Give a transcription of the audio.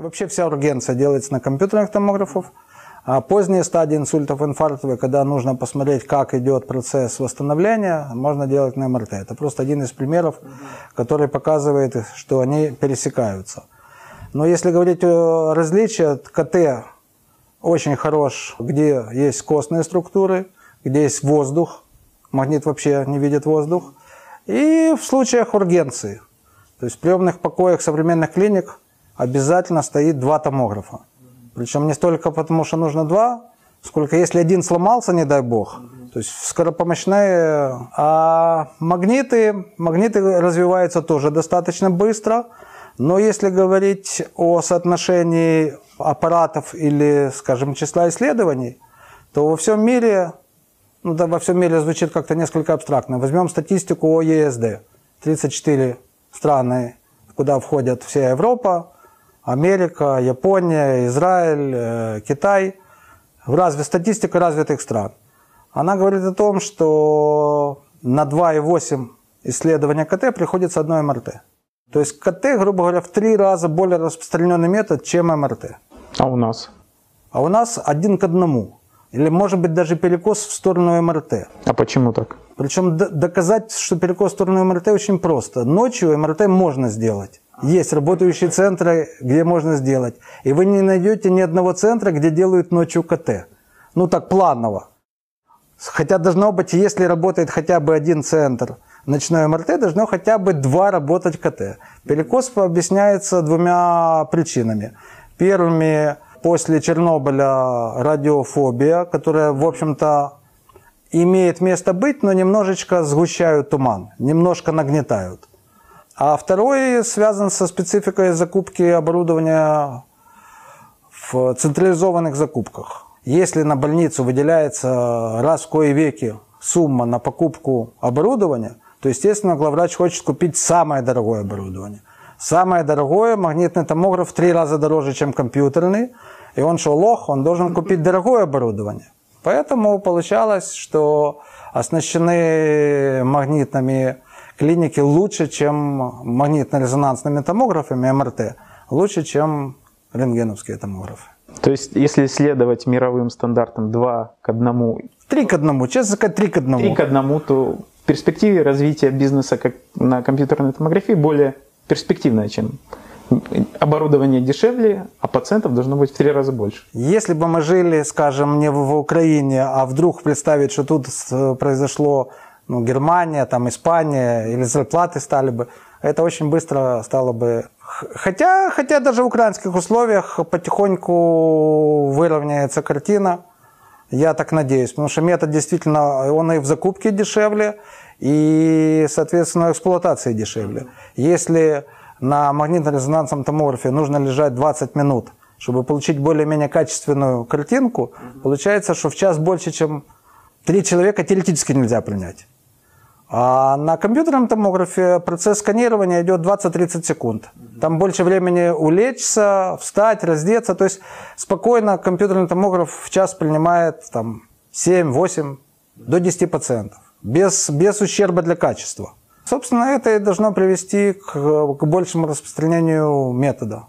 Вообще вся ургенция делается на компьютерных томографах. А поздние стадии инсультов, инфарктов, когда нужно посмотреть, как идет процесс восстановления, можно делать на МРТ. Это просто один из примеров, который показывает, что они пересекаются. Но если говорить о различиях, КТ очень хорош, где есть костные структуры, где есть воздух, магнит вообще не видит воздух, и в случаях ургенции. То есть в приемных покоях современных клиник обязательно стоит 2 томографа. Причем не столько потому, что нужно 2, сколько если один сломался, не дай бог, то есть скоропомощные. А магниты развиваются тоже достаточно быстро, но если говорить о соотношении аппаратов или, скажем, числа исследований, то во всем мире, ну да, во всем мире звучит как-то несколько абстрактно. Возьмем статистику ОЭСР, 34 страны, куда входят вся Европа, Америка, Япония, Израиль, Китай. Статистика развитых стран. Она говорит о том, что на 2,8 исследования КТ приходится 1 МРТ. То есть КТ, грубо говоря, в 3 раза более распространенный метод, чем МРТ. А у нас? А у нас 1 к 1. Или может быть даже перекос в сторону МРТ. А почему так? Причем доказать, что перекос в сторону МРТ очень просто. Ночью МРТ можно сделать. Есть работающие центры, где можно сделать. И вы не найдете ни одного центра, где делают ночью КТ. Ну так, планово. Хотя должно быть, если работает хотя бы один центр ночной МРТ, должно хотя бы 2 работать КТ. Перекос объясняется 2 причинами. Первыми, после Чернобыля, радиофобия, которая, в общем-то, имеет место быть, но немножечко сгущают туман, немножко нагнетают. А второй связан со спецификой закупки оборудования в централизованных закупках. Если на больницу выделяется раз в кои веки сумма на покупку оборудования, то, естественно, главврач хочет купить самое дорогое оборудование. Самое дорогое, магнитный томограф в 3 раза дороже, чем компьютерный, и он что, лох, он должен купить дорогое оборудование. Поэтому получалось, что оснащены магнитными клиники лучше, чем магнитно-резонансными томографами, МРТ, лучше, чем рентгеновские томографы. То есть, если следовать мировым стандартам 2 к 1... 3 к 1, честно сказать, 3 к 1. 3 к 1, то в перспективе развития бизнеса как на компьютерной томографии более перспективное, чем оборудование дешевле, а пациентов должно быть в 3 раза больше. Если бы мы жили, скажем, не в Украине, а вдруг представить, что тут произошло... Ну, Германия, там, Испания, или зарплаты стали бы, это очень быстро стало бы. Хотя даже в украинских условиях потихоньку выровняется картина, я так надеюсь, потому что метод действительно, он и в закупке дешевле, и, соответственно, в эксплуатации дешевле. Если на магнитно-резонансном томографе нужно лежать 20 минут, чтобы получить более-менее качественную картинку, получается, что в час больше, чем 3 человека теоретически нельзя принять. А на компьютерном томографе процесс сканирования идет 20-30 секунд. Там больше времени улечься, встать, раздеться. То есть спокойно компьютерный томограф в час принимает 7-8 до 10 пациентов. Без ущерба для качества. Собственно, это и должно привести к большему распространению метода.